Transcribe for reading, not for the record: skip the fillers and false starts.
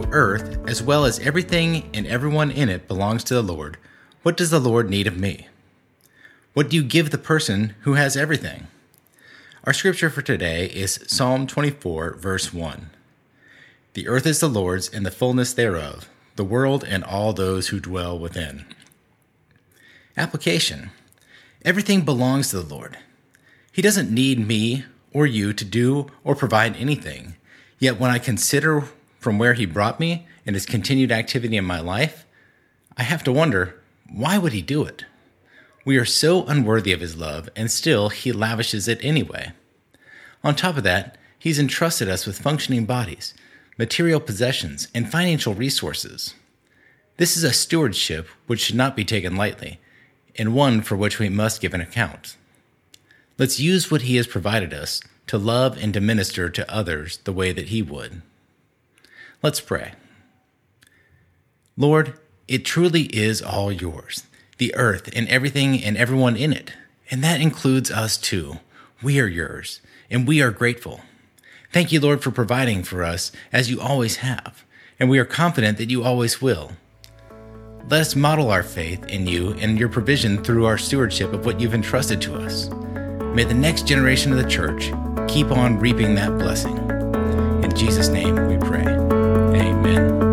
the earth, as well as everything and everyone in it, belongs to the Lord. What does the Lord need of me? What do you give the person who has everything? Our scripture for today is Psalm 24, verse 1. The earth is the Lord's and the fullness thereof, the world and all those who dwell within. Application. Everything belongs to the Lord. He doesn't need me or you to do or provide anything. Yet when I consider from where he brought me and his continued activity in my life, I have to wonder, why would he do it? We are so unworthy of his love, and still he lavishes it anyway. On top of that, he's entrusted us with functioning bodies, material possessions, and financial resources. This is a stewardship which should not be taken lightly, and one for which we must give an account. Let's use what he has provided us to love and to minister to others the way that he would. Let's pray. Lord, it truly is all yours, the earth and everything and everyone in it, and that includes us too. We are yours, and we are grateful. Thank you, Lord, for providing for us as you always have, and we are confident that you always will. Let us model our faith in you and your provision through our stewardship of what you've entrusted to us. May the next generation of the church keep on reaping that blessing. In Jesus' name we pray. Amen.